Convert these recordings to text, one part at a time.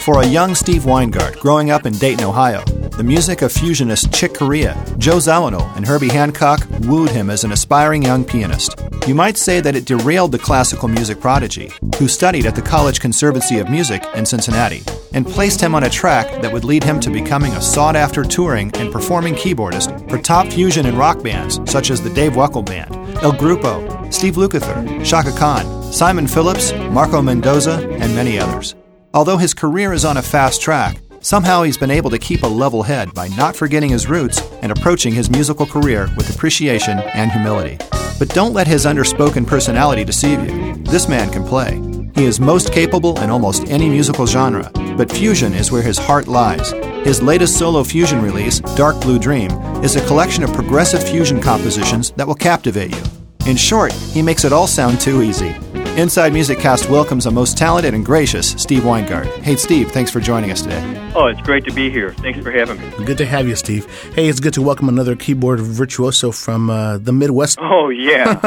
For a young Steve Weingart growing up in Dayton, Ohio, the music of fusionist Chick Corea, Joe Zawinul, and Herbie Hancock wooed him as an aspiring young pianist. You might say that it derailed the classical music prodigy, who studied at the College Conservancy of Music in Cincinnati, and placed him on a track that would lead him to becoming a sought-after touring and performing keyboardist for top fusion and rock bands such as the Dave Weckl Band, El Grupo, Steve Lukather, Chaka Khan, Simon Phillips, Marco Mendoza, and many others. Although his career is on a fast track, somehow he's been able to keep a level head by not forgetting his roots and approaching his musical career with appreciation and humility. But don't let his underspoken personality deceive you. This man can play. He is most capable in almost any musical genre, but fusion is where his heart lies. His latest solo fusion release, Dark Blue Dream, is a collection of progressive fusion compositions that will captivate you. In short, he makes it all sound too easy. Inside Music Cast welcomes a most talented and gracious Steve Weingart. Hey, Steve, thanks for joining us today. Oh, it's great to be here. Thanks for having me. Good to have you, Steve. Hey, it's good to welcome another keyboard virtuoso from the Midwest. Oh, yeah,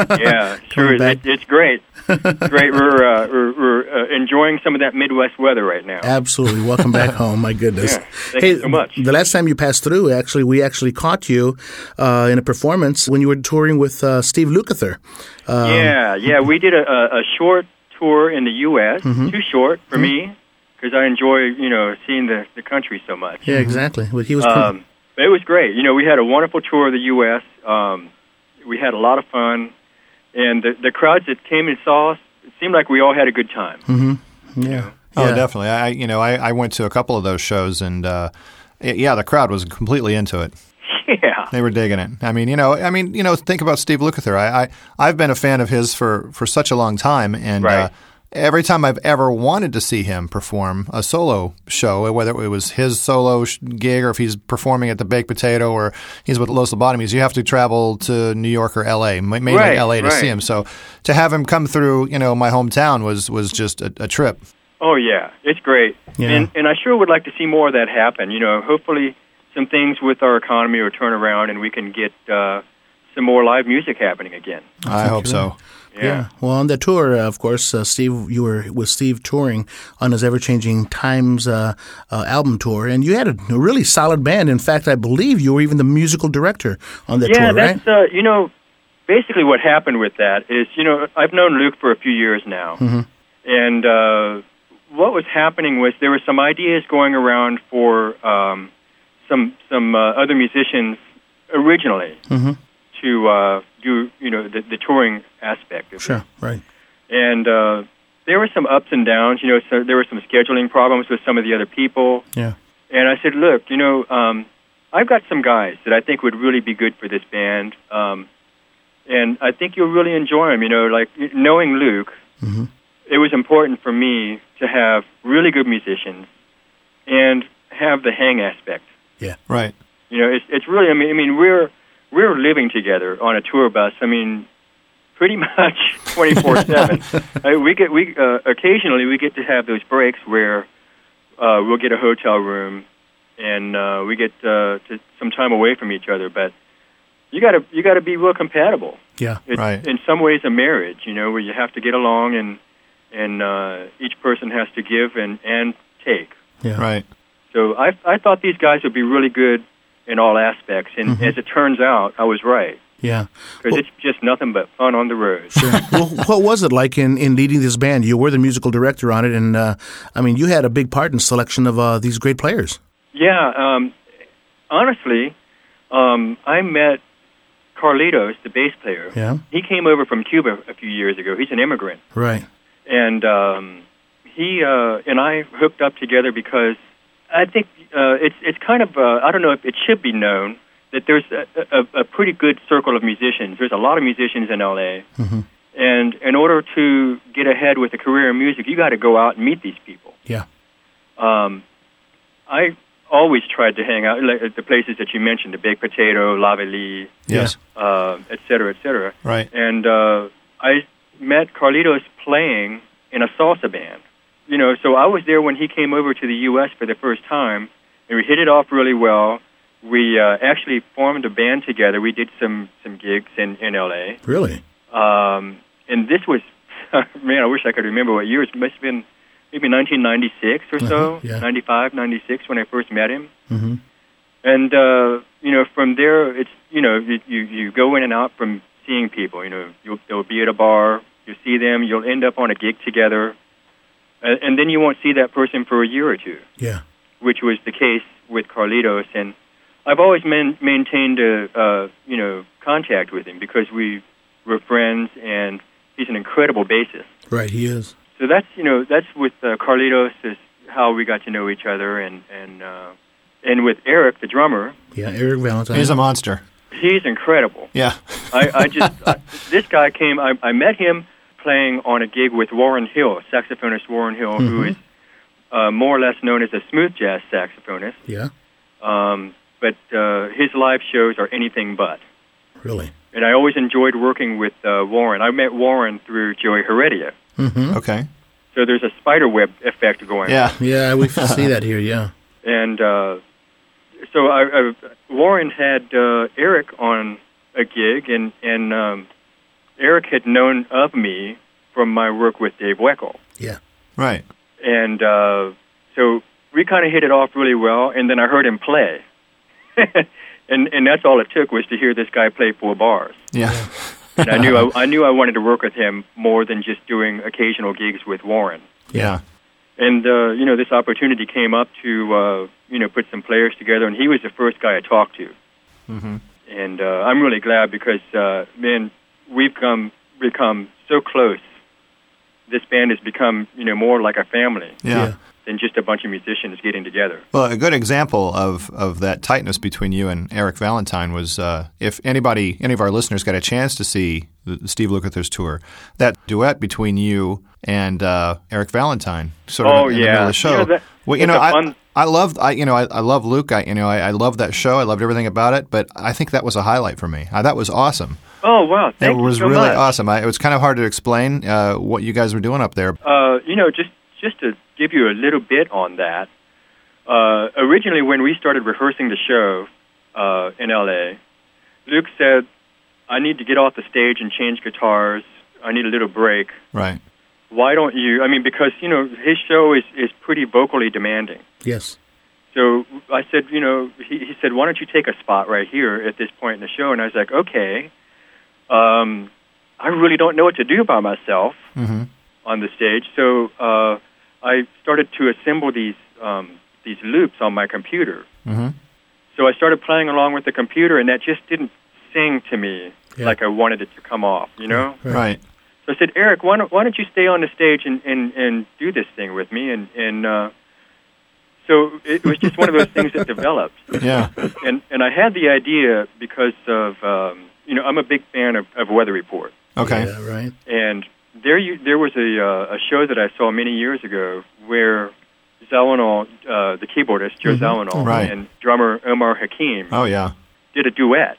sure. It's great. It's great. We're enjoying some of that Midwest weather right now. Absolutely. Welcome back home. My goodness. Yeah, thank you so much. The last time you passed through, we caught you in a performance when you were touring with Steve Lukather. We did a short tour in the U.S., mm-hmm. Too short for mm-hmm. me, because I enjoy, seeing the country so much. Yeah, exactly. Well, he was it was great. We had a wonderful tour of the U.S. We had a lot of fun, and the crowds that came and saw us, it seemed like we all had a good time. Mm-hmm. Yeah. Oh, definitely. I went to a couple of those shows, and the crowd was completely into it. Yeah. They were digging it. Think about Steve Lukather. I've been a fan of his for such a long time, and every time I've ever wanted to see him perform a solo show, whether it was his solo gig or if he's performing at the Baked Potato or he's with Los Lobotomies, you have to travel to New York or L.A., to see him. So to have him come through, my hometown was just a trip. Oh, yeah. It's great. Yeah. And I sure would like to see more of that happen. Hopefully some things with our economy will turn around and we can get some more live music happening again. I hope so. Yeah. Well, on the tour, of course, Steve, you were with Steve touring on his Ever-Changing Times album tour, and you had a really solid band. In fact, I believe you were even the musical director on that tour, right? Yeah, that's, basically what happened with that is, I've known Luke for a few years now, mm-hmm. and what was happening was there were some ideas going around for some other musicians originally mm-hmm. to do the touring aspect of it. Right. And there were some ups and downs. So there were some scheduling problems with some of the other people. Yeah. And I said, look, I've got some guys that I think would really be good for this band, and I think you'll really enjoy them. Like knowing Luke, mm-hmm. it was important for me to have really good musicians and have the hang aspect. Yeah, right. It's really. We're living together on a tour bus. Pretty much 24/7. Occasionally we get to have those breaks where we'll get a hotel room and we get to some time away from each other. But you gotta be real compatible. Yeah, it's, right. In some ways, a marriage. Where you have to get along and each person has to give and take. Yeah, right. So I thought these guys would be really good in all aspects, and mm-hmm. as it turns out, I was right. Yeah. Because it's just nothing but fun on the road. Sure. Well, what was it like in leading this band? You were the musical director on it, and you had a big part in selection of these great players. Yeah. Honestly, I met Carlitos, the bass player. Yeah. He came over from Cuba a few years ago. He's an immigrant. Right. And he and I hooked up together because I think it's kind of, I don't know if it should be known, that there's a pretty good circle of musicians. There's a lot of musicians in L.A., mm-hmm. and in order to get ahead with a career in music, you got to go out and meet these people. Yeah. I always tried to hang out at the places that you mentioned, the Baked Potato, Lava Lee, yes. Et cetera, et cetera. Right. And I met Carlitos playing in a salsa band. So I was there when he came over to the U.S. for the first time, and we hit it off really well. We actually formed a band together. We did some gigs in L.A. Really? And this was, I wish I could remember what year. It must have been maybe 1996 or so, 95, 96, when I first met him. Mm-hmm. And, you know, from there, it's, you know, you go in and out from seeing people. You know, they'll be at a bar, you see them, you'll end up on a gig together, and then you won't see that person for a year or two. Yeah. Which was the case with Carlitos, and I've always maintained a, you know, contact with him because we were friends, and he's an incredible bassist. Right, he is. So that's, you know, that's with Carlitos is how we got to know each other, and with Eric, the drummer. Yeah, Eric Valentine. He's a monster. He's incredible. Yeah. This guy came, I met him playing on a gig with Warren Hill, saxophonist Warren Hill, mm-hmm. who is more or less known as a smooth jazz saxophonist. Yeah. But his live shows are anything but. Really? And I always enjoyed working with Warren. I met Warren through Joey Heredia. Mm-hmm. Okay. So there's a spider web effect going on. Yeah, we see that here, yeah. And so Warren had Eric on a gig, and Eric had known of me from my work with Dave Weckl. Yeah, right. And so we kind of hit it off really well, and then I heard him play. and that's all it took was to hear this guy play 4 bars. Yeah. And I knew I wanted to work with him more than just doing occasional gigs with Warren. Yeah. And, you know, this opportunity came up to, you know, put some players together, and he was the first guy I talked to. Mm-hmm. And I'm really glad because, man, we've become so close. This band has become, you know, more like a family than just a bunch of musicians getting together. Well, a good example of that tightness between you and Eric Valentine was if any of our listeners got a chance to see the Steve Lukather's tour, that duet between you and Eric Valentine, sort of in the middle of the show. Yeah, well, you know, I love Luke. I love that show. I loved everything about it. But I think that was a highlight for me. That was awesome. Oh wow! Thank you so much. It was really awesome. It was kind of hard to explain what you guys were doing up there. You know, just to give you a little bit on that. Originally, when we started rehearsing the show in L.A., Luke said, "I need to get off the stage and change guitars. I need a little break." Right. Why don't you? I mean, because, you know, his show is pretty vocally demanding. Yes. So I said, you know, he said, why don't you take a spot right here at this point in the show? And I was like, okay, I really don't know what to do by myself mm-hmm. on the stage. So I started to assemble these loops on my computer. Mm-hmm. So I started playing along with the computer, and that just didn't sing to me like I wanted it to come off, you know? Right. So I said, Eric, why don't you stay on the stage and do this thing with me? And so it was just one of those things that developed. Yeah. And I had the idea because of, you know, I'm a big fan of Weather Report. Okay. Yeah, right. And there was a show that I saw many years ago where Zawinul, the keyboardist, Joe Zawinul, mm-hmm. right. and drummer Omar Hakim did a duet.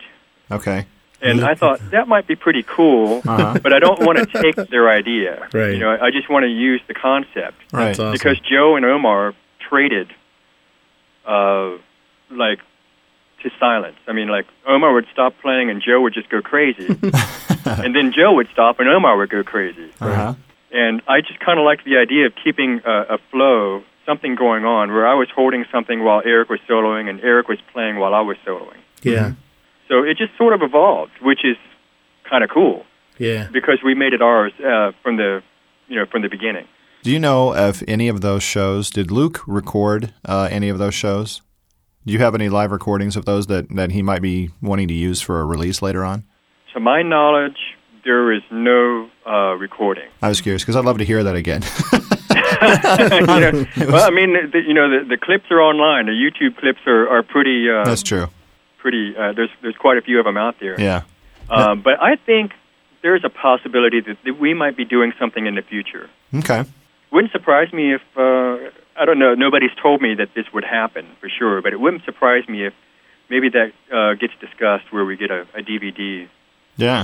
Okay. And I thought, that might be pretty cool, uh-huh. but I don't want to take their idea. Right. You know, I just want to use the concept. Right. Because Joe and Omar traded, like, to silence. I mean, like, Omar would stop playing and Joe would just go crazy. And then Joe would stop and Omar would go crazy. Uh-huh. And I just kind of liked the idea of keeping a flow, something going on, where I was holding something while Eric was soloing and Eric was playing while I was soloing. Yeah. Mm-hmm. So it just sort of evolved, which is kind of cool. Yeah, because we made it ours from the beginning. Do you know if any of those shows? Did Luke record any of those shows? Do you have any live recordings of those that he might be wanting to use for a release later on? To my knowledge, there is no recording. I was curious because I'd love to hear that again. You know, well, I mean, the clips are online. The YouTube clips are pretty. That's true. There's quite a few of them out there. Yeah. But I think there's a possibility that we might be doing something in the future. Okay. Wouldn't surprise me if, I don't know, nobody's told me that this would happen for sure, but it wouldn't surprise me if maybe that gets discussed where we get a DVD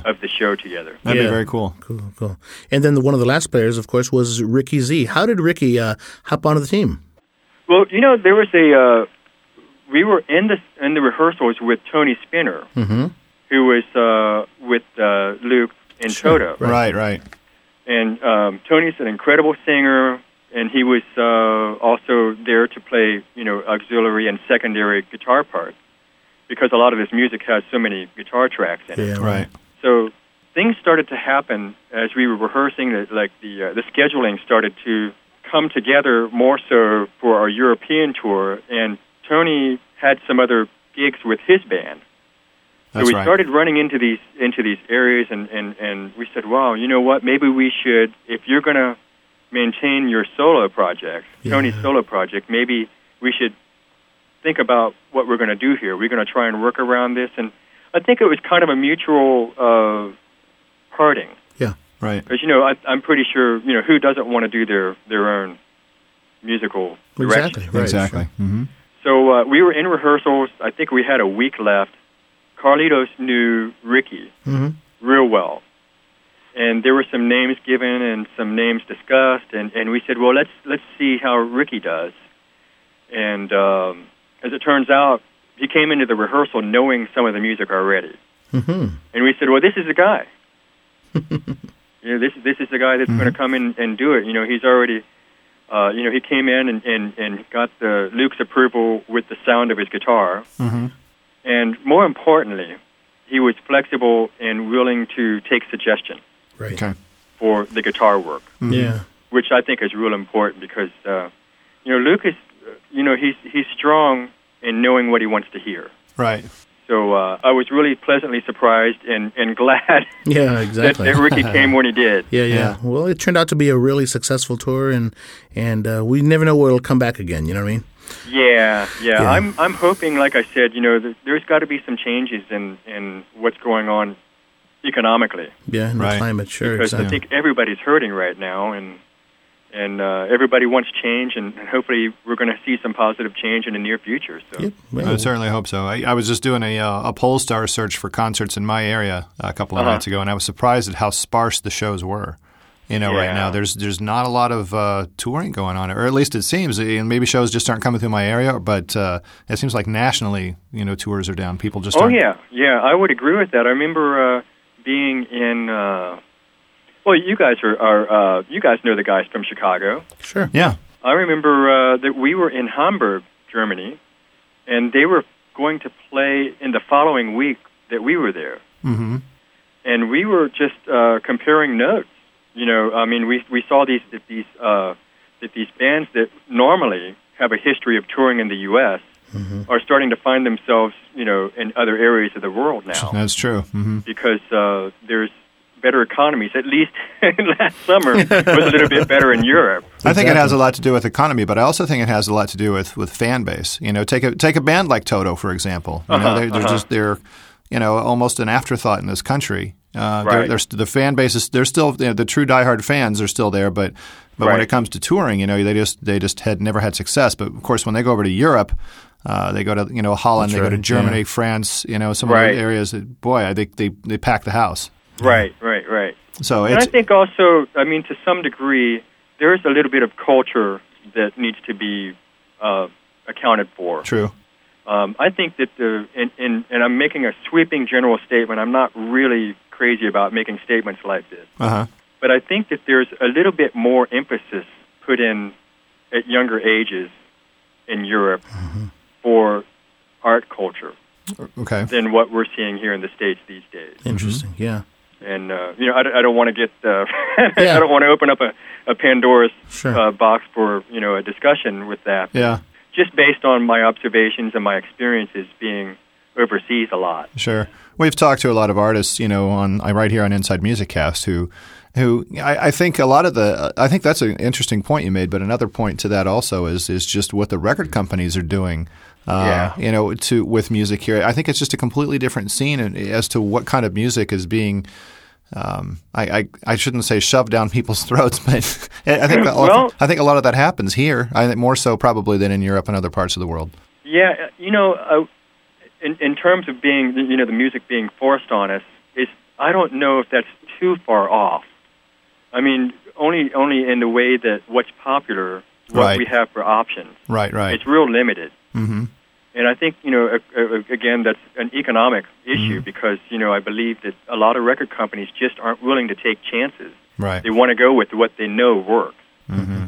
of the show together. That'd be very cool. Cool. And then one of the last players, of course, was Ricky Z. How did Ricky hop onto the team? Well, you know, there was a... we were in the rehearsals with Tony Spinner, mm-hmm. who was with Luke and Toto. Right. And Tony's an incredible singer, and he was also there to play, you know, auxiliary and secondary guitar parts, because a lot of his music has so many guitar tracks in it. Yeah, right. So things started to happen as we were rehearsing. Like the scheduling started to come together more so for our European tour, and Tony had some other gigs with his band. That's so we started running into these areas, and we said, "Wow, you know what? Maybe we should, if you're going to maintain your solo project, Tony's solo project, maybe we should think about what we're going to do here. We're going to try and work around this." And I think it was kind of a mutual parting. Yeah, right. Because, you know, I'm pretty sure, you know, who doesn't want to do their own musical direction? Exactly, right. Exactly. Mm-hmm. So we were in rehearsals. I think we had a week left. Carlitos knew Ricky real well. And there were some names given and some names discussed, and we said, well, let's see how Ricky does. And as it turns out, he came into the rehearsal knowing some of the music already. Mm-hmm. And we said, well, this is the guy. You know, this is the guy that's going to come in and do it. You know, he's already, you know, he came in and got the Luke's approval with the sound of his guitar. Mm-hmm. And more importantly, he was flexible and willing to take suggestion. Right. Okay. For the guitar work. Mm-hmm. Yeah. Which I think is real important because, you know, Luke is, you know, he's strong in knowing what he wants to hear. Right. So I was really pleasantly surprised and glad that Ricky came when he did. Yeah. Well, it turned out to be a really successful tour, and we never know where it'll come back again, you know what I mean? Yeah. I'm hoping, like I said, you know, there's got to be some changes in what's going on economically. Yeah, in the climate, sure. Because I think everybody's hurting right now, and everybody wants change, and hopefully we're going to see some positive change in the near future. So. Yep. Well, I certainly hope so. I was just doing a Pollstar search for concerts in my area a couple of nights ago, and I was surprised at how sparse the shows were. You know, right now there's not a lot of touring going on, or at least it seems. And maybe shows just aren't coming through my area, but it seems like nationally, you know, tours are down. People just aren't. Yeah. I would agree with that. I remember being in. Well, you guys are you guys know the guys from Chicago. Sure. Yeah. I remember that we were in Hamburg, Germany, and they were going to play in the following week that we were there, and we were just comparing notes. You know, I mean, we saw these bands that normally have a history of touring in the U.S. Are starting to find themselves, you know, in other areas of the world now. That's true. Mm-hmm. Because there's better economies. At least last summer was a little bit better in Europe. I think it has a lot to do with economy, but I also think it has a lot to do with fan base. You know, take a band like Toto, for example. You know, they're just you know, almost an afterthought in this country. The fan base is they're still, you know, the true diehard fans are still there, but when it comes to touring, you know, they just had never had success. But of course, when they go over to Europe, they go to, you know, Holland, they go to Germany, France, you know, some of the areas that, boy, I think they pack the house. Right. So and I think also, I mean, to some degree, there is a little bit of culture that needs to be accounted for. True. I think that and I'm making a sweeping general statement. I'm not really crazy about making statements like this. But I think that there's a little bit more emphasis put in at younger ages in Europe for art culture than what we're seeing here in the States these days. Interesting, yeah. And, you know, I don't want to get, I don't want to open up a Pandora's box for, you know, a discussion with that. Yeah. Just based on my observations and my experiences being overseas a lot. Sure. We've talked to a lot of artists, you know, right here on Inside Music Cast who I think a lot of the – I think that's an interesting point you made, but another point to that also is just what the record companies are doing, you know, with music here. I think it's just a completely different scene as to what kind of music is being – I shouldn't say shoved down people's throats, but I think a lot of that happens here. I think more so probably than in Europe and other parts of the world. Yeah, you know, in terms of being, you know, the music being forced on us, I don't know if that's too far off. I mean, only in the way that what's popular, what we have for options. Right. It's real limited. Mm-hmm. And I think, you know, again, that's an economic issue because, you know, I believe that a lot of record companies just aren't willing to take chances. Right. They want to go with what they know works. Mm-hmm.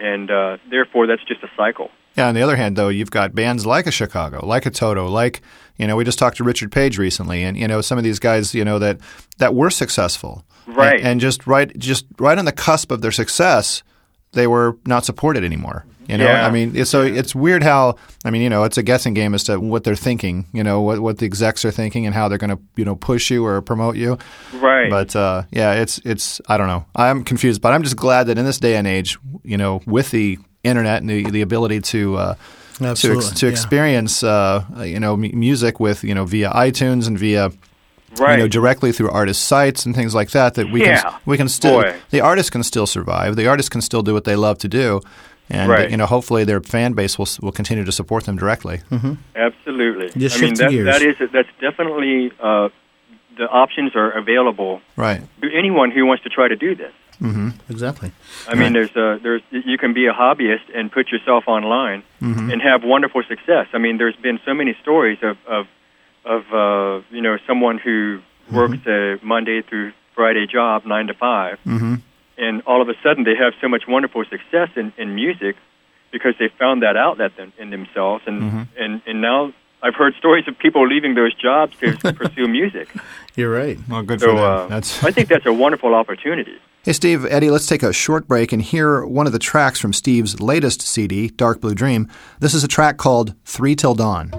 and therefore that's just a cycle. Yeah, on the other hand, though, you've got bands like a Chicago, like a Toto, like, you know, we just talked to Richard Page recently, and, you know, some of these guys, you know, that were successful. Right. And just right on the cusp of their success, they were not supported anymore. You know, yeah. I mean, so it's weird how, I mean, you know, it's a guessing game as to what they're thinking, you know, what the execs are thinking and how they're going to, you know, push you or promote you. Right. But, yeah, it's I don't know. I'm confused, but I'm just glad that in this day and age, you know, with the internet and the ability to experience, you know, music with, you know, via iTunes and via, right, you know, directly through artist sites and things like that, that we can still, the artist can still survive. The artist can still do what they love to do. And, right, you know, hopefully their fan base will continue to support them directly. Mm-hmm. Absolutely. I mean, that's definitely the options are available, right, to anyone who wants to try to do this. Mm-hmm. Exactly. I mean, there's you can be a hobbyist and put yourself online, mm-hmm, and have wonderful success. I mean, there's been so many stories of you know, someone who works, mm-hmm, a Monday through Friday job, 9 to 5. Mm-hmm. And all of a sudden, they have so much wonderful success in music because they found that outlet in themselves. And, mm-hmm, and now I've heard stories of people leaving those jobs to pursue music. You're right. Well, good for them. I think that's a wonderful opportunity. Hey, Steve, Eddie, let's take a short break and hear one of the tracks from Steve's latest CD, Dark Blue Dream. This is a track called 3 Till Dawn.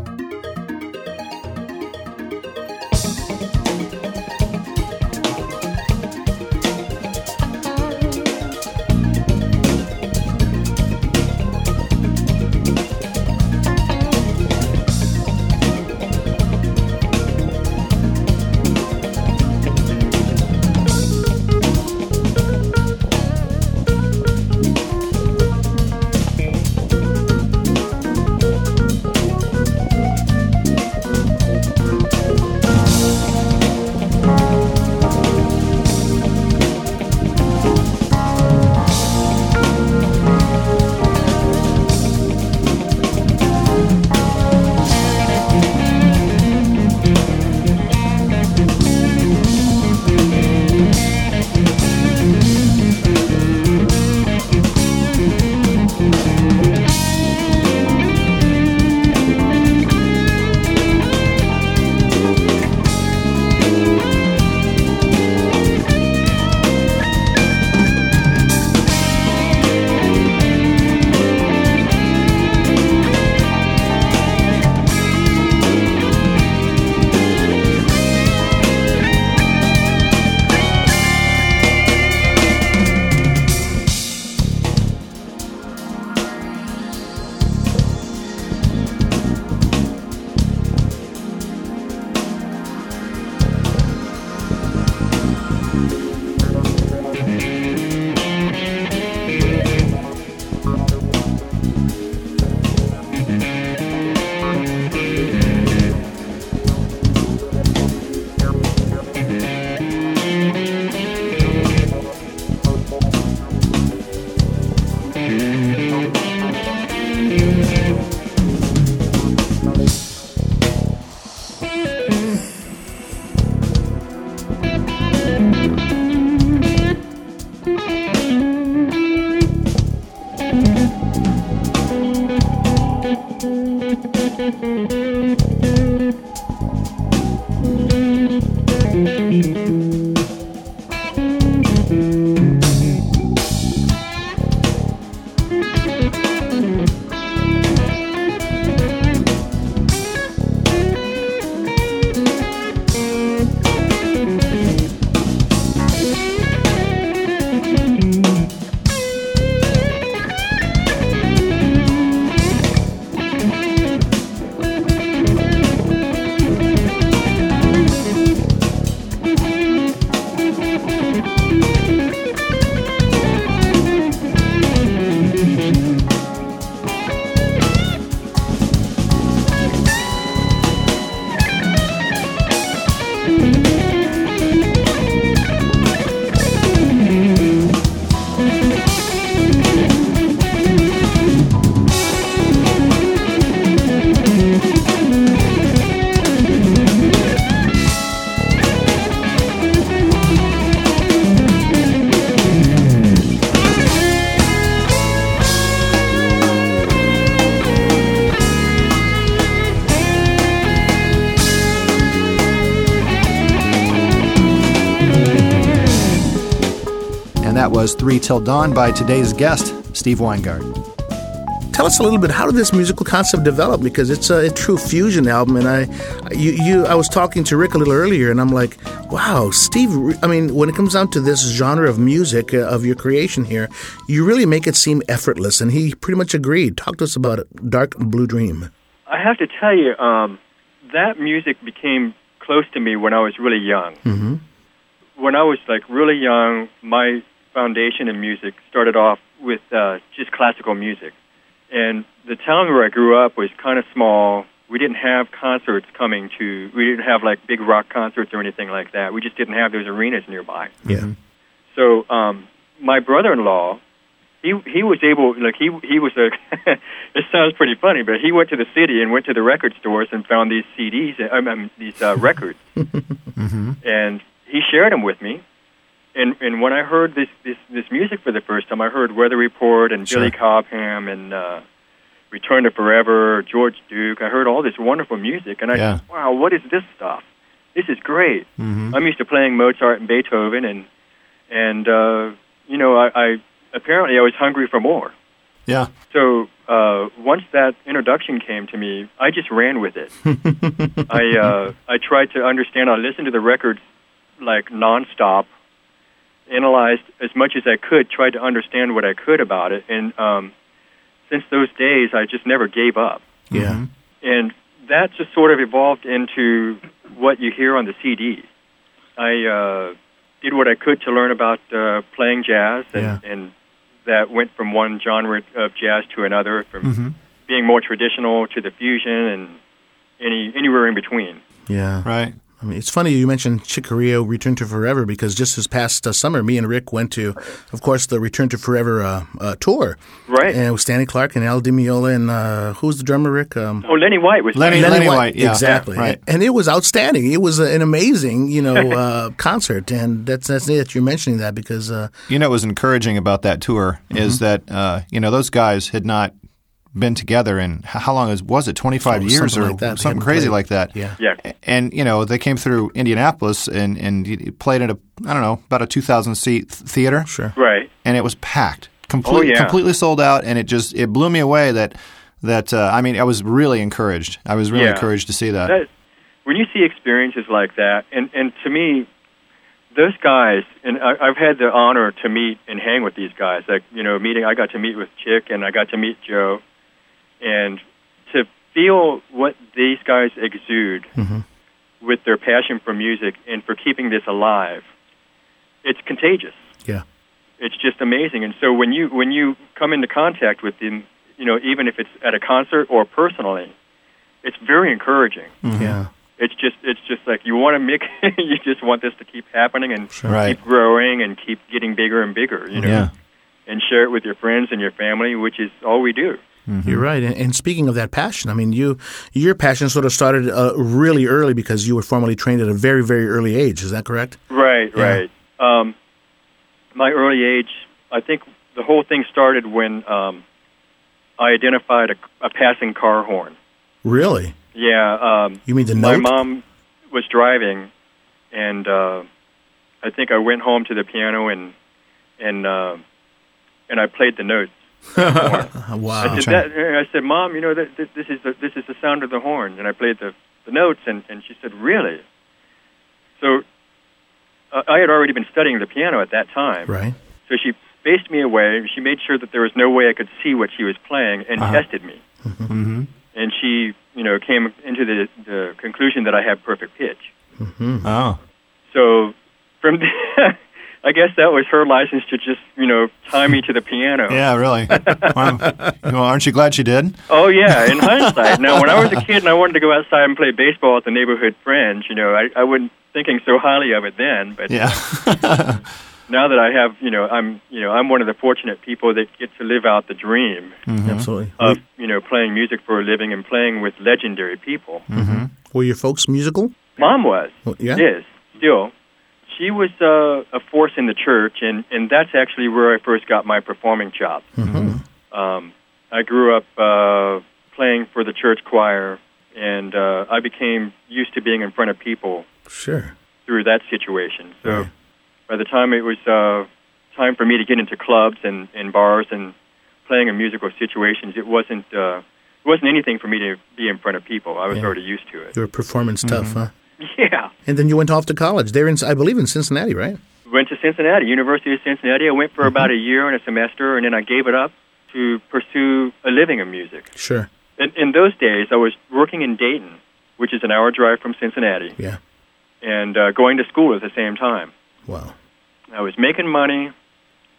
was 3 Till Dawn by today's guest, Steve Weingart. Tell us a little bit, how did this musical concept develop? Because it's a true fusion album, and I was talking to Rick a little earlier, and I'm like, wow, Steve, I mean, when it comes down to this genre of music, of your creation here, you really make it seem effortless, and he pretty much agreed. Talk to us about it, Dark Blue Dream. I have to tell you, that music became close to me when I was really young. Mm-hmm. When I was, like, really young, my foundation in music started off with just classical music. And the town where I grew up was kind of small. We didn't have concerts coming to... We didn't have, like, big rock concerts or anything like that. We just didn't have those arenas nearby. Yeah. So my brother-in-law, he was able... Like, he was a... It sounds pretty funny, but he went to the city and went to the record stores and found these CDs, these records. Mm-hmm. And he shared them with me. And when I heard this music for the first time, I heard Weather Report and Billy Cobham and Return to Forever, George Duke. I heard all this wonderful music, and I thought, wow, what is this stuff? This is great. Mm-hmm. I'm used to playing Mozart and Beethoven, and you know, apparently I was hungry for more. Yeah. So once that introduction came to me, I just ran with it. I tried to understand. I listened to the records like nonstop. Analyzed as much as I could, tried to understand what I could about it, and since those days, I just never gave up. Yeah, and that just sort of evolved into what you hear on the CD. I did what I could to learn about playing jazz, and that went from one genre of jazz to another, from being more traditional to the fusion and anywhere in between. Yeah, right. I mean, it's funny you mentioned Chick Corea, Return to Forever, because just this past summer, me and Rick went to, of course, the Return to Forever tour. Right. And it was Stanley Clarke and Al Di Meola and who was the drummer, Rick? Lenny White was Lenny White, yeah. Exactly. Yeah, right. And it was outstanding. It was an amazing, you know, concert. And that's neat that you're mentioning that because... you know what was encouraging about that tour is that, you know, those guys had not been together in how long was it, 25 years or like that. Something crazy like that. Yeah. And, you know, they came through Indianapolis and played at about a 2,000-seat theater. Sure. Right. And it was packed, completely sold out, and it blew me away that I mean, I was really encouraged. I was really encouraged to see that. When you see experiences like that, and to me, those guys, and I've had the honor to meet and hang with these guys. Like, you know, I got to meet with Chick, and I got to meet Joe. And to feel what these guys exude with their passion for music and for keeping this alive, it's contagious. Yeah, it's just amazing. And so when you come into contact with them, you know, even if it's at a concert or personally, it's very encouraging. Mm-hmm. Yeah, it's just like you want to make you just want this to keep happening and keep growing and keep getting bigger and bigger. You know, and share it with your friends and your family, which is all we do. Mm-hmm. You're right. And speaking of that passion, I mean, your passion sort of started really early because you were formally trained at a very, very early age. Is that correct? Right. My early age, I think the whole thing started when I identified a passing car horn. Really? Yeah. You mean the note? My mom was driving, and I think I went home to the piano and I played the notes. Wow! I said, Mom, you know, this is the sound of the horn, and I played the notes, and she said, really? So I had already been studying the piano at that time, right? So she spaced me away. She made sure that there was no way I could see what she was playing, and tested me. Mm-hmm. And she, you know, came into the conclusion that I had perfect pitch. Mm-hmm. Oh, so from there. I guess that was her license to just, you know, tie me to the piano. Yeah, really. Well, aren't you glad she did? Oh, yeah, in hindsight. Now, when I was a kid and I wanted to go outside and play baseball at the neighborhood fringe, you know, I wasn't thinking so highly of it then. But now that I have, I'm one of the fortunate people that get to live out the dream. Mm-hmm. Absolutely. Of, you know, playing music for a living and playing with legendary people. Mm-hmm. Were your folks musical? Mom was. Well, yeah. Is, still. She was a force in the church, and that's actually where I first got my performing job. Mm-hmm. I grew up playing for the church choir, and I became used to being in front of people through that situation. So by the time it was time for me to get into clubs and bars and playing in musical situations. It wasn't anything for me to be in front of people. I was already used to it. You were performance tough, huh? Yeah. And then you went off to college there, I believe, in Cincinnati, right? Went to Cincinnati, University of Cincinnati. I went for about a year and a semester, and then I gave it up to pursue a living in music. Sure. In those days, I was working in Dayton, which is an hour drive from Cincinnati. Yeah. And going to school at the same time. Wow. I was making money,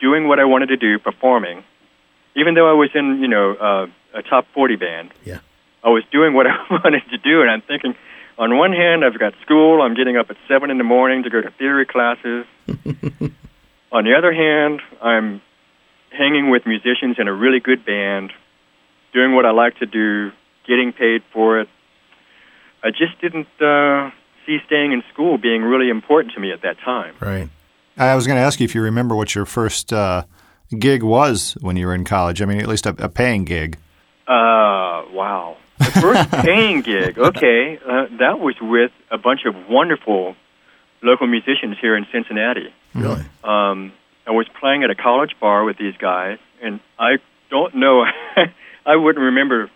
doing what I wanted to do, performing. Even though I was in, a top 40 band, yeah, I was doing what I wanted to do, and I'm thinking, on one hand, I've got school. I'm getting up at 7 in the morning to go to theory classes. On the other hand, I'm hanging with musicians in a really good band, doing what I like to do, getting paid for it. I just didn't see staying in school being really important to me at that time. Right. I was going to ask you if you remember what your first gig was when you were in college. I mean, at least a paying gig. Wow. The first paying gig, okay, that was with a bunch of wonderful local musicians here in Cincinnati. Really? I was playing at a college bar with these guys, and I don't know, I wouldn't remember.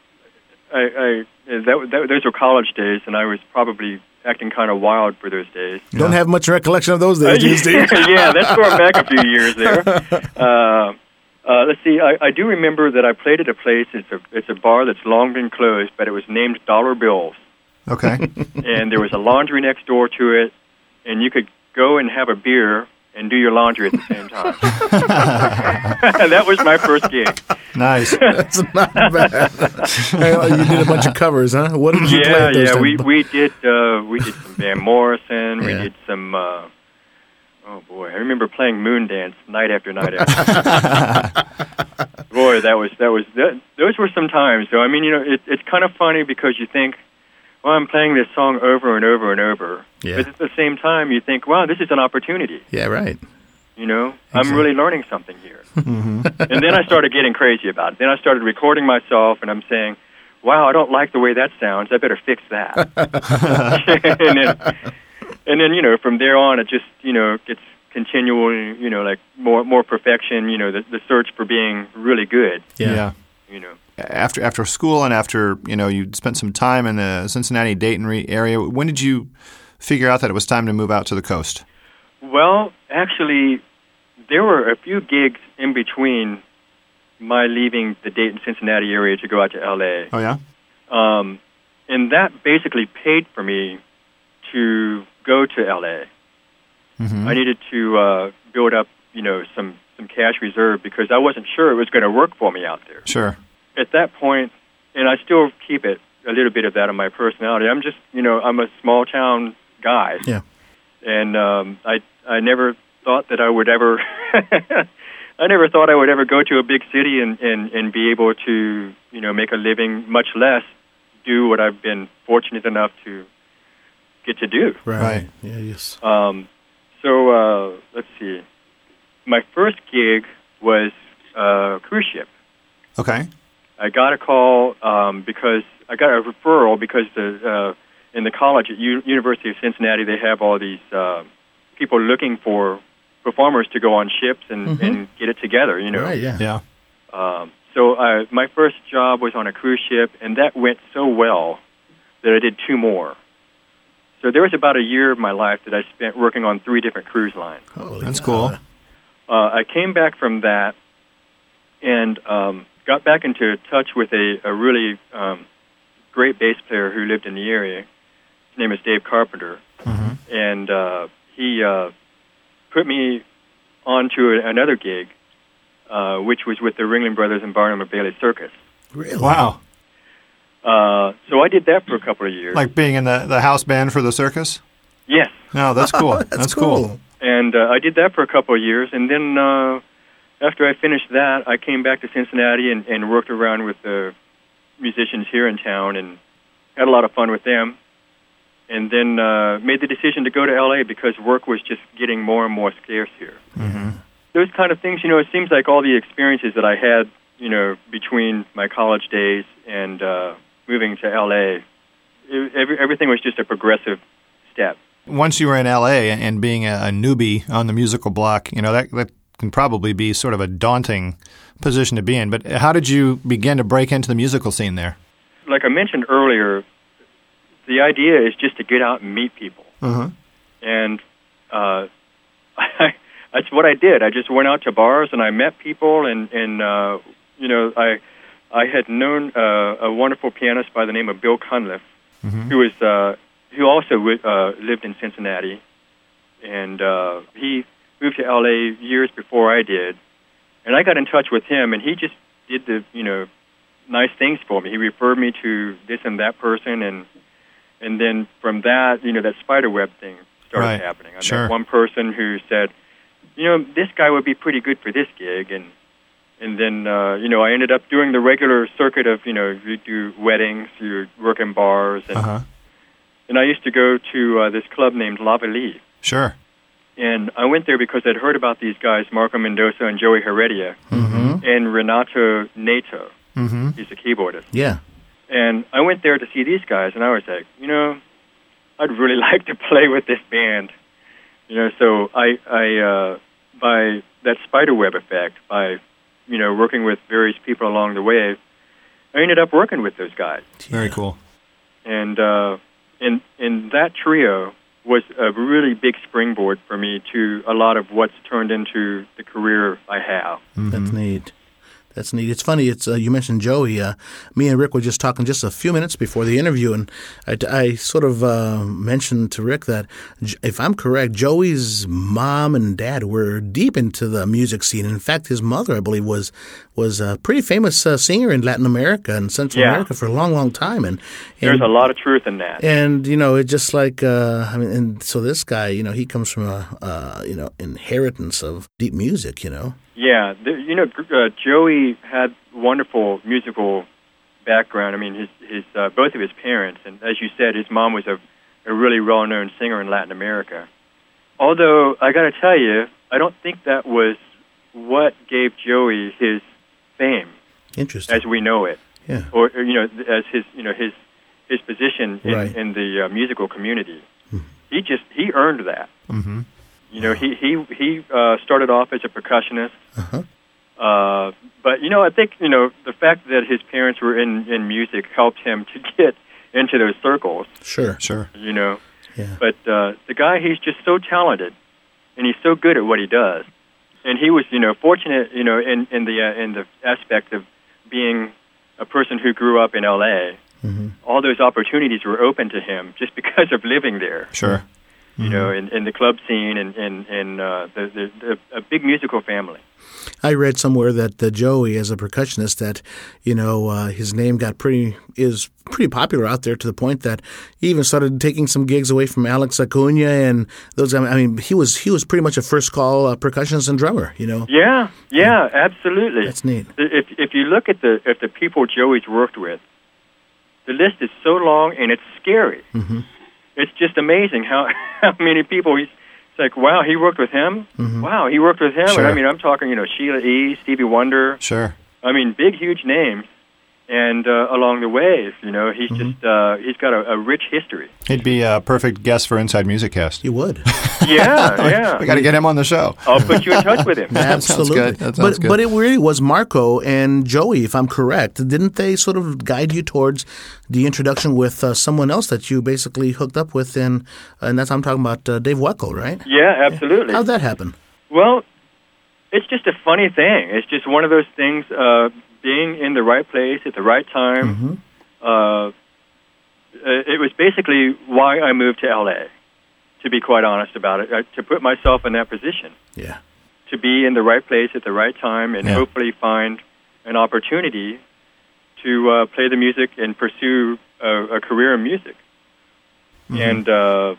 Those were college days, and I was probably acting kind of wild for those days. Don't have much recollection of those days, Steve. Yeah, that's going back a few years there. Let's see. I do remember that I played at a place. It's a bar that's long been closed, but it was named Dollar Bills. Okay. And there was a laundry next door to it, and you could go and have a beer and do your laundry at the same time. That was my first gig. Nice. That's not bad. You did a bunch of covers, huh? What did you play? We did some Van Morrison. Yeah. We did some. Oh, boy. I remember playing Moondance night after night after night. Boy, those were some times. So, I mean, it's kind of funny because you think, well, I'm playing this song over and over and over. Yeah. But at the same time, you think, wow, this is an opportunity. Yeah, right. Exactly. I'm really learning something here. And then I started getting crazy about it. Then I started recording myself, and I'm saying, wow, I don't like the way that sounds. I better fix that. And then, from there on, it just, gets continual, like more perfection, the search for being really good. Yeah. After school and after, you'd spent some time in the Cincinnati-Dayton area, when did you figure out that it was time to move out to the coast? Well, actually, there were a few gigs in between my leaving the Dayton-Cincinnati area to go out to L.A. Oh, yeah? And that basically paid for me to go to L.A. Mm-hmm. I needed to build up, some cash reserve because I wasn't sure it was going to work for me out there. Sure. At that point, and I still keep it, a little bit of that in my personality. I'm just, I'm a small-town guy. Yeah. And I never thought that I would ever go to a big city and be able to, make a living, much less do what I've been fortunate enough to get to do. Right. Yeah, yes. So, let's see. My first gig was a cruise ship. Okay. I got a call because the in the college at University of Cincinnati, they have all these people looking for performers to go on ships and get it together, Right, yeah. So my first job was on a cruise ship, and that went so well that I did two more. So there was about a year of my life that I spent working on three different cruise lines. Oh, that's cool. I came back from that and got back into touch with a really great bass player who lived in the area. His name is Dave Carpenter. Mm-hmm. And he put me onto another gig, which was with the Ringling Brothers and Barnum & Bailey Circus. Really? Wow. So I did that for a couple of years. Like being in the house band for the circus? Yes. No, that's cool. That's cool. And I did that for a couple of years. And then after I finished that, I came back to Cincinnati and worked around with the musicians here in town and had a lot of fun with them. And then made the decision to go to L.A. because work was just getting more and more scarce here. Mm-hmm. Those kind of things, it seems like all the experiences that I had, between my college days and moving to L.A., everything was just a progressive step. Once you were in L.A. and being a newbie on the musical block, that can probably be sort of a daunting position to be in. But how did you begin to break into the musical scene there? Like I mentioned earlier, the idea is just to get out and meet people. Uh-huh. And that's what I did. I just went out to bars and I met people, and you know, I had known a wonderful pianist by the name of Bill Cunliffe, mm-hmm. who also lived in Cincinnati, and he moved to L.A. years before I did, and I got in touch with him, and he just did the, you know, nice things for me. He referred me to this and that person, and then from that, you know, that spiderweb thing started happening. I met one person who said, you know, this guy would be pretty good for this gig, and then, you know, I ended up doing the regular circuit of, you know, you do weddings, you work in bars, and uh-huh. And I used to go to this club named Lava Lee. Sure. And I went there because I'd heard about these guys, Marco Mendoza and Joey Heredia, mm-hmm. and Renato Nato. Mm-hmm. He's a keyboardist. Yeah. And I went there to see these guys, and I was like, you know, I'd really like to play with this band. You know, so I by that spiderweb effect, by, you know, working with various people along the way, I ended up working with those guys. Very cool. And that trio was a really big springboard for me to a lot of what's turned into the career I have. Mm-hmm. That's neat. That's neat. It's funny. It's you mentioned Joey. Me and Rick were just talking just a few minutes before the interview, and I sort of mentioned to Rick that, if I'm correct, Joey's mom and dad were deep into the music scene. In fact, his mother, I believe, was a pretty famous singer in Latin America and Central America for a long, long time. And there's a lot of truth in that. And, you know, it's just like, I mean, and so this guy, you know, he comes from a, you know, inheritance of deep music, you know. Yeah, you know, Joey had wonderful musical background. I mean, his both of his parents, and as you said, his mom was a really well-known singer in Latin America. Although, I got to tell you, I don't think that was what gave Joey his fame. Interesting. As we know it. Yeah. Or you know, as his position in the musical community. Mm-hmm. He earned that. Mm-hmm. You know, he started off as a percussionist, uh-huh. But you know, I think you know the fact that his parents were in music helped him to get into those circles. Sure. You know, but the guy, he's just so talented, and he's so good at what he does, and he was, you know, fortunate, you know, in the aspect of being a person who grew up in L.A. Mm-hmm. All those opportunities were open to him just because of living there. Sure. You know, in the club scene and a big musical family. I read somewhere that Joey, as a percussionist, that you know his name is pretty popular out there to the point that he even started taking some gigs away from Alex Acuna and those. I mean, he was pretty much a first call percussionist and drummer. You know. Yeah, absolutely. That's neat. If you look at the people Joey's worked with, the list is so long and it's scary. Mm-hmm. It's just amazing how many people it's like, wow, he worked with him? Mm-hmm. Wow, he worked with him? Sure. And I mean, I'm talking, you know, Sheila E., Stevie Wonder. Sure. I mean, big, huge names. And along the way, you know, he's mm-hmm. just he's got a rich history. He'd be a perfect guest for Inside Music Cast. He would. Yeah. We got to get him on the show. I'll put you in touch with him. Absolutely. That sounds good. But it really was Marco and Joey, if I'm correct. Didn't they sort of guide you towards the introduction with someone else that you basically hooked up with? And that's, I'm talking about Dave Weckl, right? Yeah, absolutely. How'd that happen? Well, it's just a funny thing. It's just one of those things. Being in the right place at the right time, mm-hmm. It was basically why I moved to L.A., to be quite honest about it, to put myself in that position. Yeah. To be in the right place at the right time and hopefully find an opportunity to play the music and pursue a career in music. Mm-hmm. And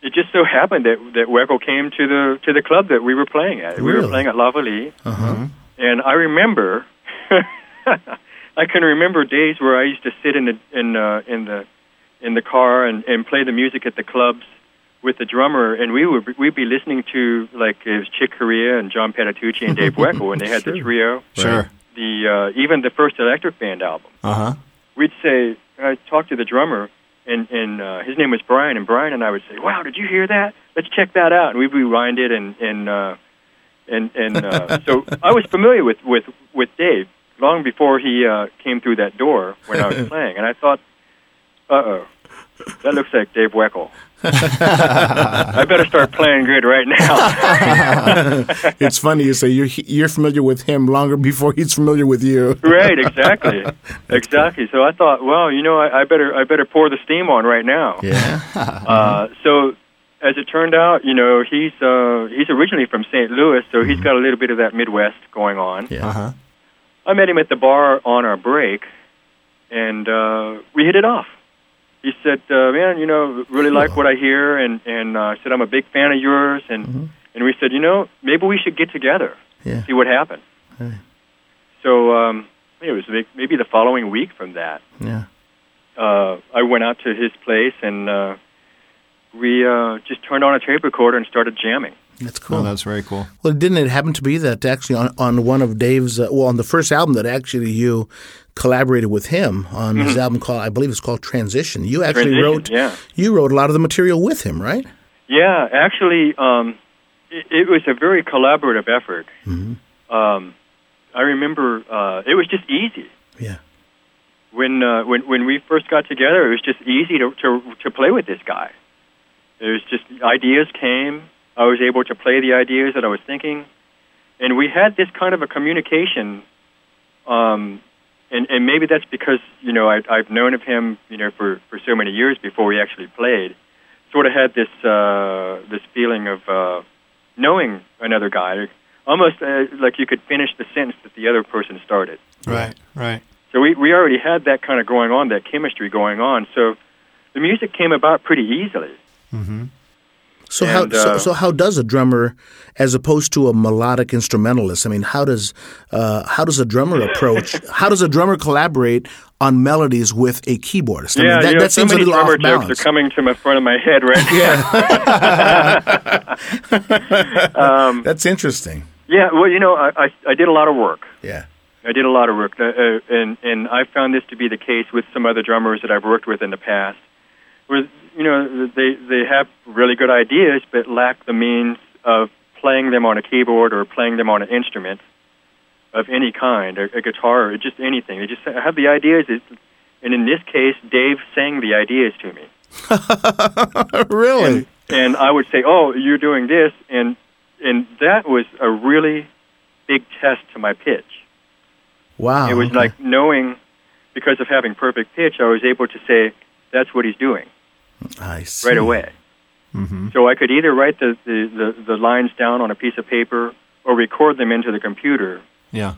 it just so happened that Weckl came to the club that we were playing at. Really? We were playing at Lava Lee. Uh-huh. And I remember... I can remember days where I used to sit in the car and play the music at the clubs with the drummer, and we'd be listening to, like, it was Chick Corea and John Patitucci and Dave Weckl, and they had the trio. Sure. Even the first Electric Band album. Uh-huh. We'd say, I'd talk to the drummer, and his name was Brian, and I would say, wow, did you hear that? Let's check that out. And we'd rewind it and And so I was familiar with Dave long before he came through that door when I was playing, and I thought, uh-oh, that looks like Dave Weckl. I better start playing good right now. It's funny you say you're familiar with him longer before he's familiar with you. Right, exactly, exactly. So I thought, well, you know, I better pour the steam on right now. Yeah. So as it turned out, you know, he's originally from St. Louis, so he's got a little bit of that Midwest going on. Yeah. Uh-huh. I met him at the bar on our break, and we hit it off. He said, man, you know, really like what I hear, and I said, I'm a big fan of yours, and we said, you know, maybe we should get together, see what happened. Hey. So it was maybe the following week from that. Yeah. I went out to his place, and we just turned on a tape recorder and started jamming. That's cool. Oh, that's very cool. Well, didn't it happen to be that actually on one of Dave's, on the first album that actually you collaborated with him on his album called, I believe it's called Transition. You actually wrote a lot of the material with him, right? Yeah, actually, it was a very collaborative effort. Mm-hmm. I remember it was just easy. Yeah. When we first got together, it was just easy to play with this guy. It was just ideas came. I was able to play the ideas that I was thinking, and we had this kind of a communication, and maybe that's because, you know, I've known of him, you know, for so many years before we actually played, sort of had this this feeling of knowing another guy, almost like you could finish the sentence that the other person started. Right, right. So we already had that kind of going on, that chemistry going on, so the music came about pretty easily. Mm-hmm. So how does a drummer, as opposed to a melodic instrumentalist? I mean, how does a drummer approach? How does a drummer collaborate on melodies with a keyboardist? I mean, that, you know, that seems so many a little drummer off balance. Jokes are coming to the front of my head right now. That's interesting. Yeah, well, you know, I did a lot of work. Yeah, I did a lot of work, and I found this to be the case with some other drummers that I've worked with in the past. You know, they have really good ideas, but lack the means of playing them on a keyboard or playing them on an instrument of any kind, a guitar, or just anything. They just have the ideas, and in this case, Dave sang the ideas to me. Really? And I would say, oh, you're doing this, and that was a really big test to my pitch. Wow. It was like knowing, because of having perfect pitch, I was able to say, that's what he's doing. I see. Right away. Mm-hmm. So I could either write the lines down on a piece of paper or record them into the computer. Yeah.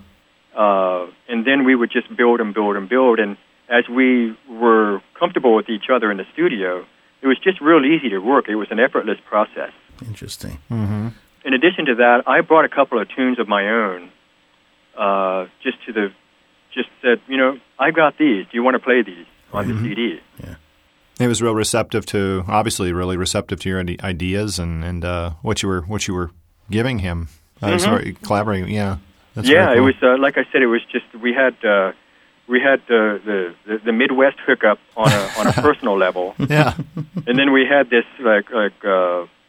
And then we would just build and build and build. And as we were comfortable with each other in the studio, it was just real easy to work. It was an effortless process. Interesting. Mm-hmm. In addition to that, I brought a couple of tunes of my own. Just said, you know, I've got these. Do you want to play these on the CD? Yeah. He was really receptive to your ideas and what you were giving him. Sorry, collaborating. Yeah, that's cool. It was like I said. It was just we had the Midwest hookup on a personal level. Yeah, and then we had this like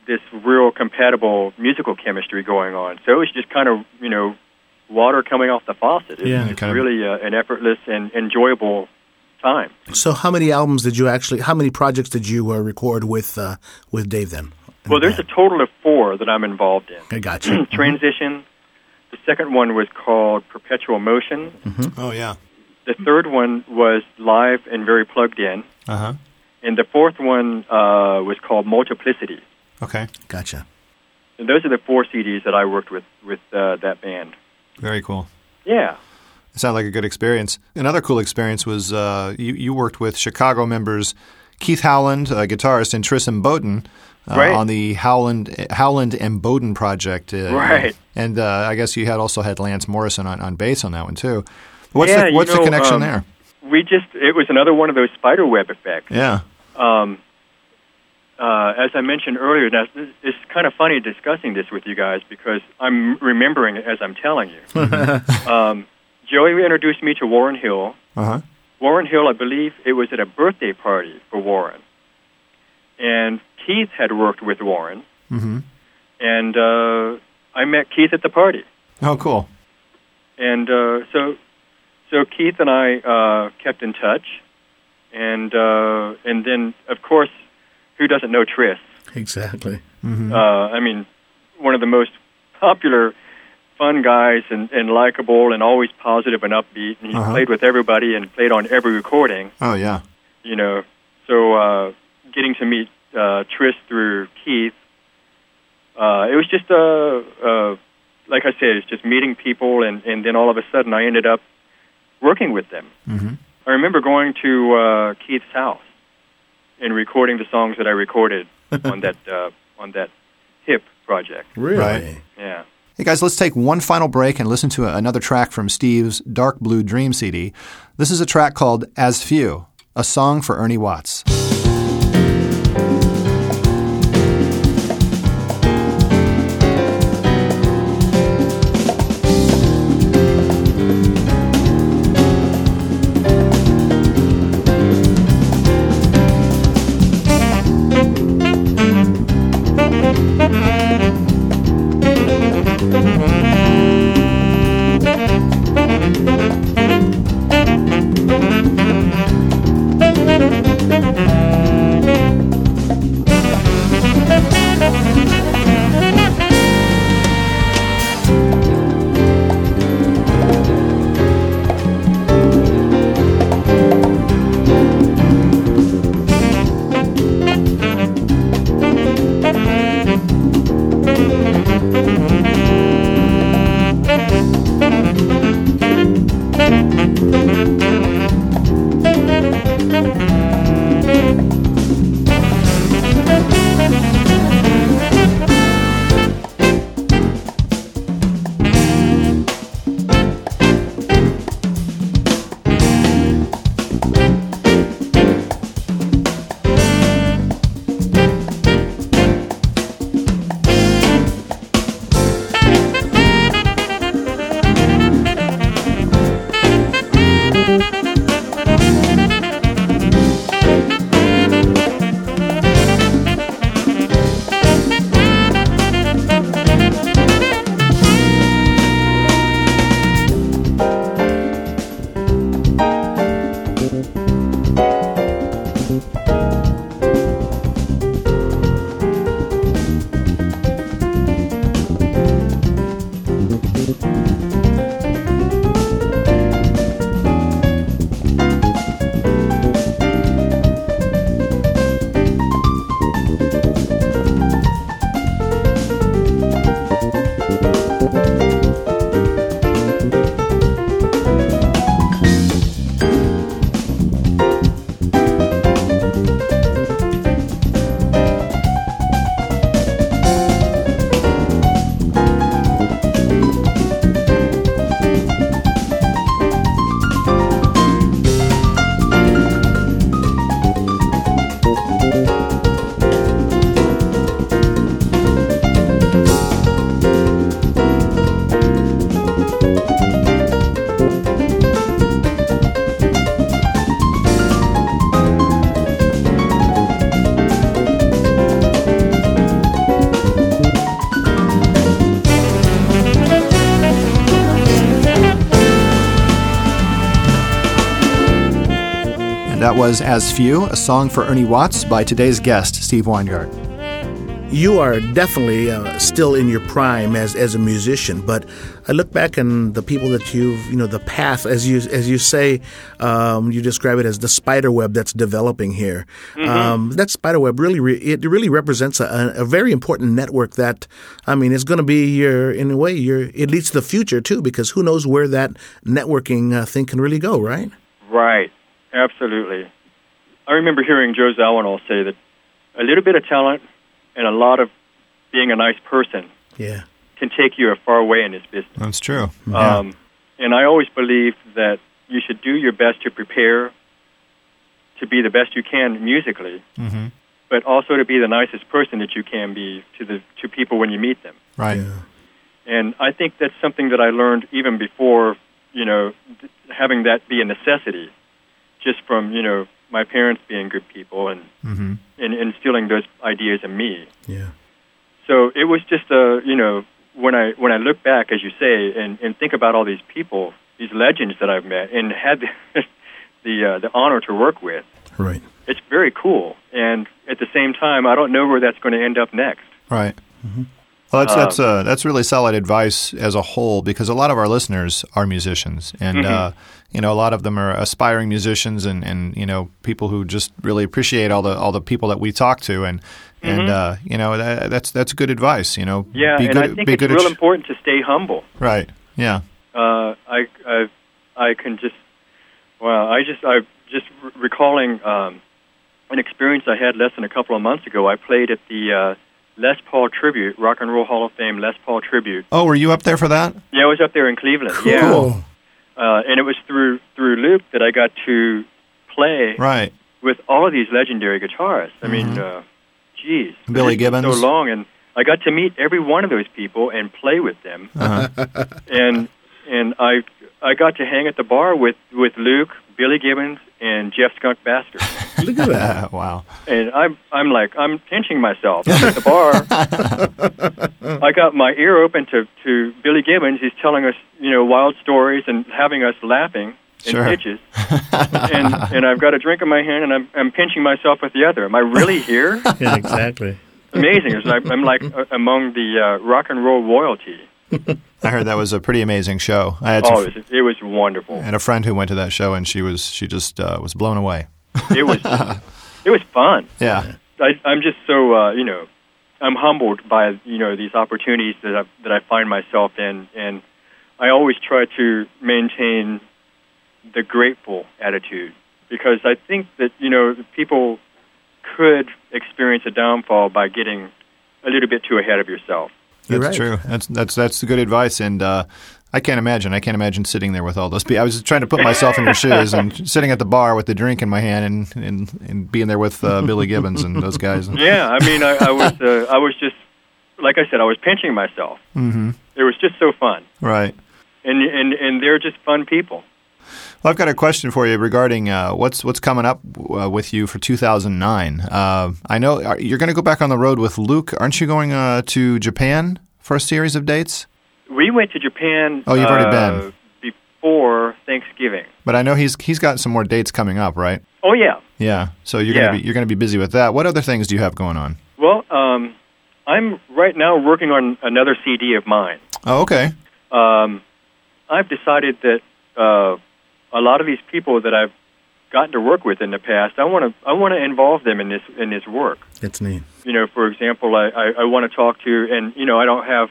this real compatible musical chemistry going on. So it was just kind of, you know, water coming off the faucet. It's really an effortless and enjoyable time. So how many projects did you record with Dave then? Well, there's a total of 4 that I'm involved in. I got you. Transition. The second one was called Perpetual Motion. Mm-hmm. Oh, yeah. The third one was Live and Very Plugged In. Uh-huh. And the fourth one was called Multiplicity. Okay. Gotcha. And those are the 4 CDs that I worked with that band. Very cool. Yeah. It sounded like a good experience. Another cool experience was you worked with Chicago members Keith Howland, a guitarist, and Tris M. Bowden on the Howland and Bowden project. Right. And I guess you also had Lance Morrison on bass on that one too. What's the connection there? It was another one of those spiderweb effects. Yeah. As I mentioned earlier, now, it's kind of funny discussing this with you guys because I'm remembering it as I'm telling you. Joey introduced me to Warren Hill. Uh-huh. Warren Hill, I believe it was at a birthday party for Warren. And Keith had worked with Warren. Mm-hmm. And I met Keith at the party. Oh, cool. And so Keith and I kept in touch, and then, of course, who doesn't know Tris? Exactly. Mm-hmm. I mean, one of the most popular, fun guys and likable and always positive and upbeat. And he played with everybody and played on every recording. Oh, yeah. You know, so getting to meet Tris through Keith, it was just like I said, it's just meeting people, and then all of a sudden I ended up working with them. Mm-hmm. I remember going to Keith's house and recording the songs that I recorded on that HIP project. Really? Right. Yeah. Hey, guys, let's take one final break and listen to another track from Steve's Dark Blue Dream CD. This is a track called As Few, a song for Ernie Watts. That was As Few, a song for Ernie Watts by today's guest, Steve Weingart. You are definitely still in your prime as a musician, but I look back and the people that you've, you know, the path, as you say, you describe it as the spider web that's developing here. Mm-hmm. That spider web really represents a very important network that, I mean, it's going to be it leads to the future too, because who knows where that networking thing can really go, right? Right. Absolutely. I remember hearing Joe Zawinul say that a little bit of talent and a lot of being a nice person can take you a far way in this business. That's true. Yeah. And I always believed that you should do your best to prepare to be the best you can musically, mm-hmm. but also to be the nicest person that you can be to people when you meet them. Right. Yeah. And I think that's something that I learned even before, you know, having that be a necessity. Just from, you know, my parents being good people and, mm-hmm. and instilling those ideas in me. Yeah. So it was just when I look back, as you say, and think about all these people, these legends that I've met and had the honor to work with, right? It's very cool. And at the same time, I don't know where that's going to end up next. Right. Mm-hmm. Well, that's really solid advice as a whole, because a lot of our listeners are musicians, and mm-hmm. You know, a lot of them are aspiring musicians, and you know, people who just really appreciate all the people that we talk to, and you know, that's good advice. You know, yeah, be and good, I think it's real important to stay humble. Right. Yeah. I just recalling an experience I had less than a couple of months ago. I played at the Les Paul Tribute, Rock and Roll Hall of Fame Les Paul Tribute. Oh, were you up there for that? Yeah, I was up there in Cleveland. Cool. Yeah. And it was through Luke that I got to play right. with all of these legendary guitarists. I mean, geez. Billy Gibbons. So long, and I got to meet every one of those people and play with them. Uh-huh. And I got to hang at the bar with Luke, Billy Gibbons, and Jeff Skunk Bastard. Look at that! Wow! And I'm pinching myself. I'm at the bar. I got my ear open to Billy Gibbons. He's telling us, you know, wild stories and having us laughing in pitches. And I've got a drink in my hand, and I'm pinching myself with the other. Am I really here? Yeah, exactly. Amazing! So I'm like among the rock and roll royalty. I heard that was a pretty amazing show. I had it was wonderful. I had a friend who went to that show, and she just was blown away. It was fun. Yeah, I'm just so you know, I'm humbled by these opportunities that I find myself in, and I always try to maintain the grateful attitude, because I think that people could experience a downfall by getting a little bit too ahead of yourself. That's right. True. That's good advice, and I can't imagine sitting there with all those people. I was just trying to put myself in your shoes, and sitting at the bar with the drink in my hand, and being there with Billy Gibbons and those guys. Yeah, I mean, I was just, like I said, I was pinching myself. Mm-hmm. It was just so fun, right? And they're just fun people. Well, I've got a question for you regarding what's coming up with you for 2009. I know you're going to go back on the road with Luke. Aren't you going to Japan for a series of dates? We went to Japan. Oh, you've already been before Thanksgiving. But I know he's got some more dates coming up, right? Oh yeah. Yeah. So you're going to be busy with that. What other things do you have going on? Well, I'm right now working on another CD of mine. Oh, okay. I've decided that. A lot of these people that I've gotten to work with in the past, I want to involve them in this work. That's neat. You know, for example, I want to talk to, and I don't have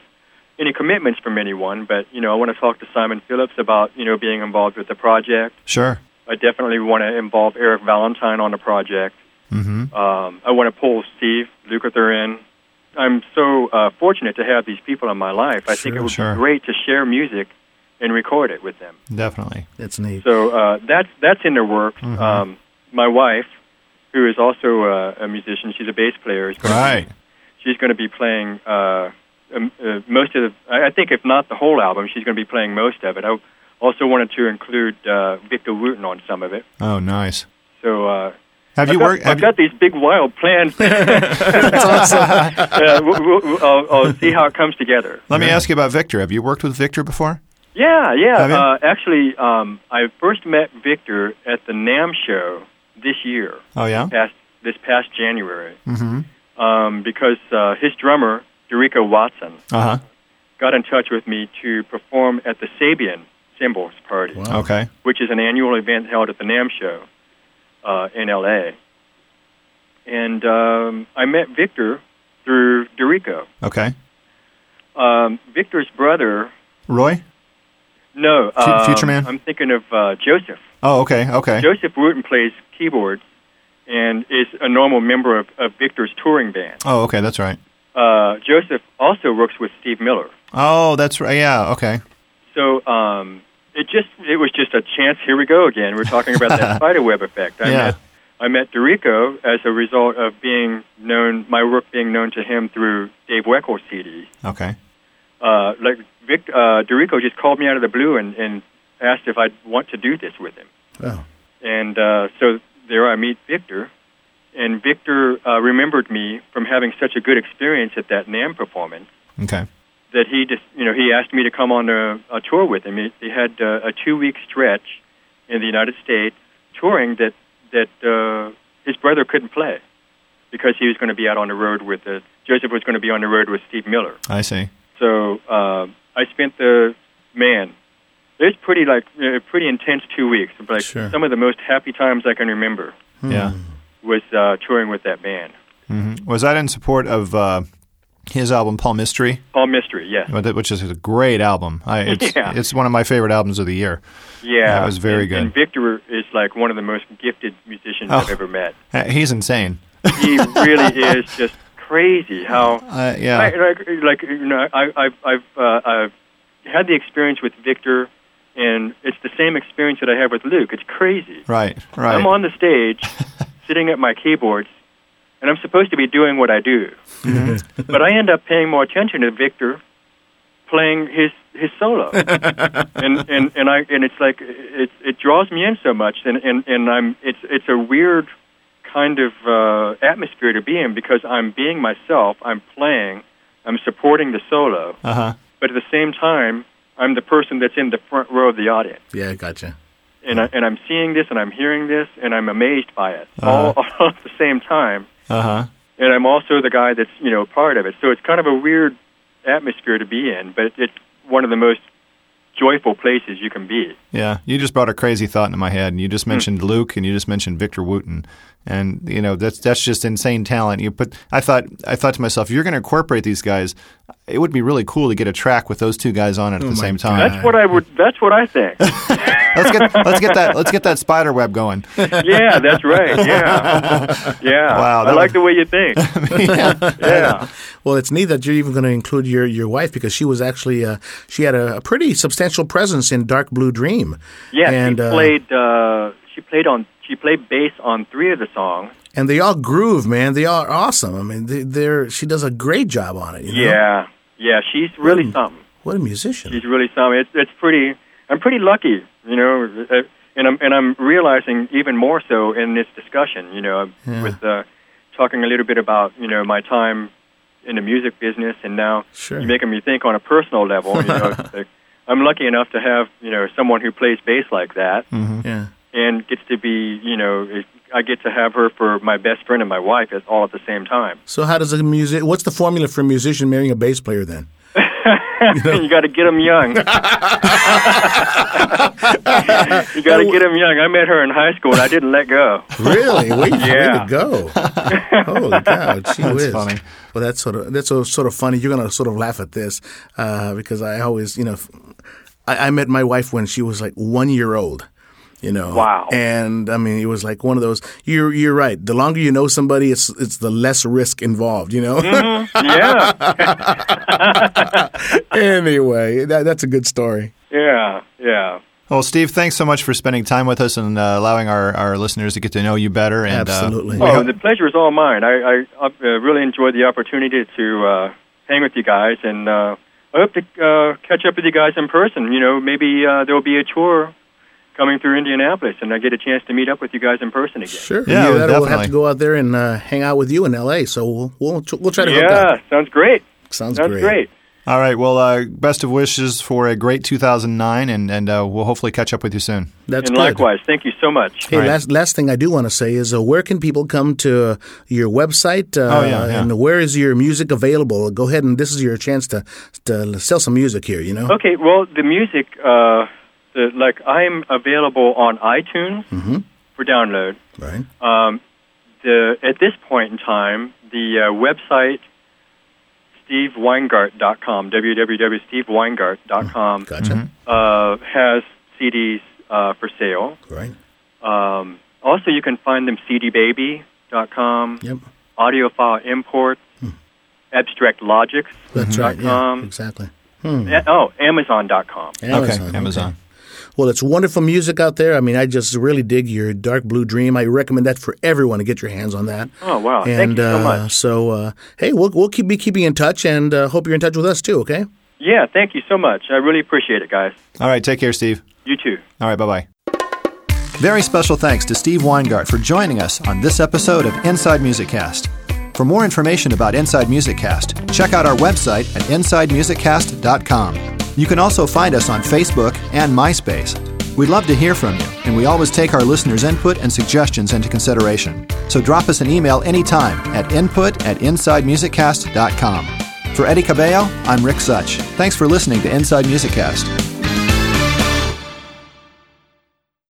any commitments from anyone, but I want to talk to Simon Phillips about being involved with the project. Sure. I definitely want to involve Eric Valentine on the project. Mm-hmm. I want to pull Steve Lukather in. I'm so fortunate to have these people in my life. I think it would be great to share music and record it with them. Definitely, it's neat. So that's in the works. Mm-hmm. My wife, who is also a musician, she's a bass player. She's going to be playing most of the. I think if not the whole album, she's going to be playing most of it. I also wanted to include Victor Wooten on some of it. Oh, nice. So. I've got these big wild plans. That's awesome. I'll see how it comes together. Let me ask you about Victor. Have you worked with Victor before? Yeah. Actually, I first met Victor at the NAMM show this year. Oh, yeah? This past January. Mm-hmm. Because his drummer, Derico Watson, got in touch with me to perform at the Sabian Cymbals Party, wow. Okay. which is an annual event held at the NAMM show in L.A. And I met Victor through Derico. Okay. Victor's brother... Roy? No, Future Man? I'm thinking of Joseph. Oh, okay. Joseph Wooten plays keyboards and is a normal member of Victor's touring band. Oh, okay, that's right. Joseph also works with Steve Miller. Oh, that's right, yeah, okay. So it was just a chance. Here we go again. We're talking about that spider web effect. I met Derico as a result of my work being known to him through Dave Weckl CD. Okay. Derico just called me out of the blue and asked if I'd want to do this with him. Oh. And so there I meet Victor, and Victor remembered me from having such a good experience at that NAMM performance. Okay. that he just, you know, he asked me to come on a tour with him. He had a 2-week stretch in the United States touring that his brother couldn't play because he was going to be out on the road with Joseph was going to be on the road with Steve Miller. I see. So I spent it's pretty pretty intense 2 weeks. Like sure. Some of the most happy times I can remember. Yeah. Was touring with that band. Mm-hmm. Was that in support of his album Paul Mystery? Paul Mystery, yes. Which is a great album. It's one of my favorite albums of the year. Yeah. It was very good. And Victor is like one of the most gifted musicians I've ever met. He's insane. He really is just crazy how... yeah. I've had the experience with Victor, and it's the same experience that I had with Luke. It's crazy. Right. I'm on the stage, sitting at my keyboards, and I'm supposed to be doing what I do. Mm-hmm. But I end up paying more attention to Victor playing his solo. and it's like it draws me in so much, and it's a weird kind of atmosphere to be in because I'm being myself, I'm playing, I'm supporting the solo. Uh-huh. But at the same time, I'm the person that's in the front row of the audience. Yeah, gotcha. And I'm seeing this, and I'm hearing this, and I'm amazed by it all at the same time. Uh-huh. And I'm also the guy that's, you know, part of it. So it's kind of a weird atmosphere to be in, but it's one of the most joyful places you can be. Yeah. You just brought a crazy thought into my head, and you just mentioned Luke, and you just mentioned Victor Wooten. And, you know, that's just insane talent. I thought to myself, you're going to incorporate these guys. It would be really cool to get a track with those two guys on it at the same time. God. That's what I think. Let's get that spider web going. Yeah, that's right. Yeah. Wow. I like the way you think. Yeah. Well, it's neat that you're even going to include your wife because she was actually she had a pretty substantial presence in Dark Blue Dream. Yeah, and she played. She played bass on 3 of the songs. And they all groove, man. They are awesome. I mean, she does a great job on it. You know? She's really something. What a musician! She's really something. It's pretty. I'm pretty lucky, you know. And I'm realizing even more so in this discussion, you know, with talking a little bit about, you know, my time in the music business, and now you're making me think on a personal level. You know, like, I'm lucky enough to have, you know, someone who plays bass like that. Mm-hmm. Yeah. And gets to be, you know, I get to have her for my best friend and my wife all at the same time. So how does what's the formula for a musician marrying a bass player then? You got to get them young. You got to get them young. I met her in high school, and I didn't let go. Really? Way to go. Holy cow. Gee whiz. That's funny. Well, that's sort of funny. You're going to sort of laugh at this because I always, you know, I met my wife when she was like 1 year old. You know, wow. And I mean, it was like one of those. You're right. The longer you know somebody, it's the less risk involved. You know. Mm-hmm. Yeah. Anyway, that's a good story. Yeah. Yeah. Well, Steve, thanks so much for spending time with us and allowing our listeners to get to know you better. And, absolutely. The pleasure is all mine. I really enjoyed the opportunity to hang with you guys, and I hope to catch up with you guys in person. You know, maybe there will be a tour coming through Indianapolis, and I get a chance to meet up with you guys in person again. Sure, yeah, we'll have to go out there and hang out with you in L.A. So we'll try to hook up. Yeah, sounds great. Sounds great. All right. Well, best of wishes for a great 2009, and we'll hopefully catch up with you soon. That's good. Likewise, thank you so much. Hey, last thing I do want to say is, where can people come to your website? And where is your music available? Go ahead, and this is your chance to sell some music here. You know. Okay. Well, the music. I'm available on iTunes for download. Right. At this point in time, the website, steveweingart.com, www.steveweingart.com, has CDs for sale. Right. Also, you can find them cdbaby.com, audiophile import, abstractlogics.com. That's right, yeah, exactly. Amazon.com. Amazon. Well, it's wonderful music out there. I mean, I just really dig your Dark Blue Dream. I recommend that for everyone to get your hands on that. Oh, wow. Thank you so much. So, hey, we'll be keeping in touch, and hope you're in touch with us too, okay? Yeah, thank you so much. I really appreciate it, guys. All right, take care, Steve. You too. All right, bye-bye. Very special thanks to Steve Weingart for joining us on this episode of Inside Music Cast. For more information about Inside Music Cast, Check out our website at InsideMusicCast.com. You can also find us on Facebook and MySpace. We'd love to hear from you, and we always take our listeners' input and suggestions into consideration. So drop us an email anytime at input@InsideMusicCast.com. For Eddie Cabello, I'm Rick Such. Thanks for listening to Inside Music Cast.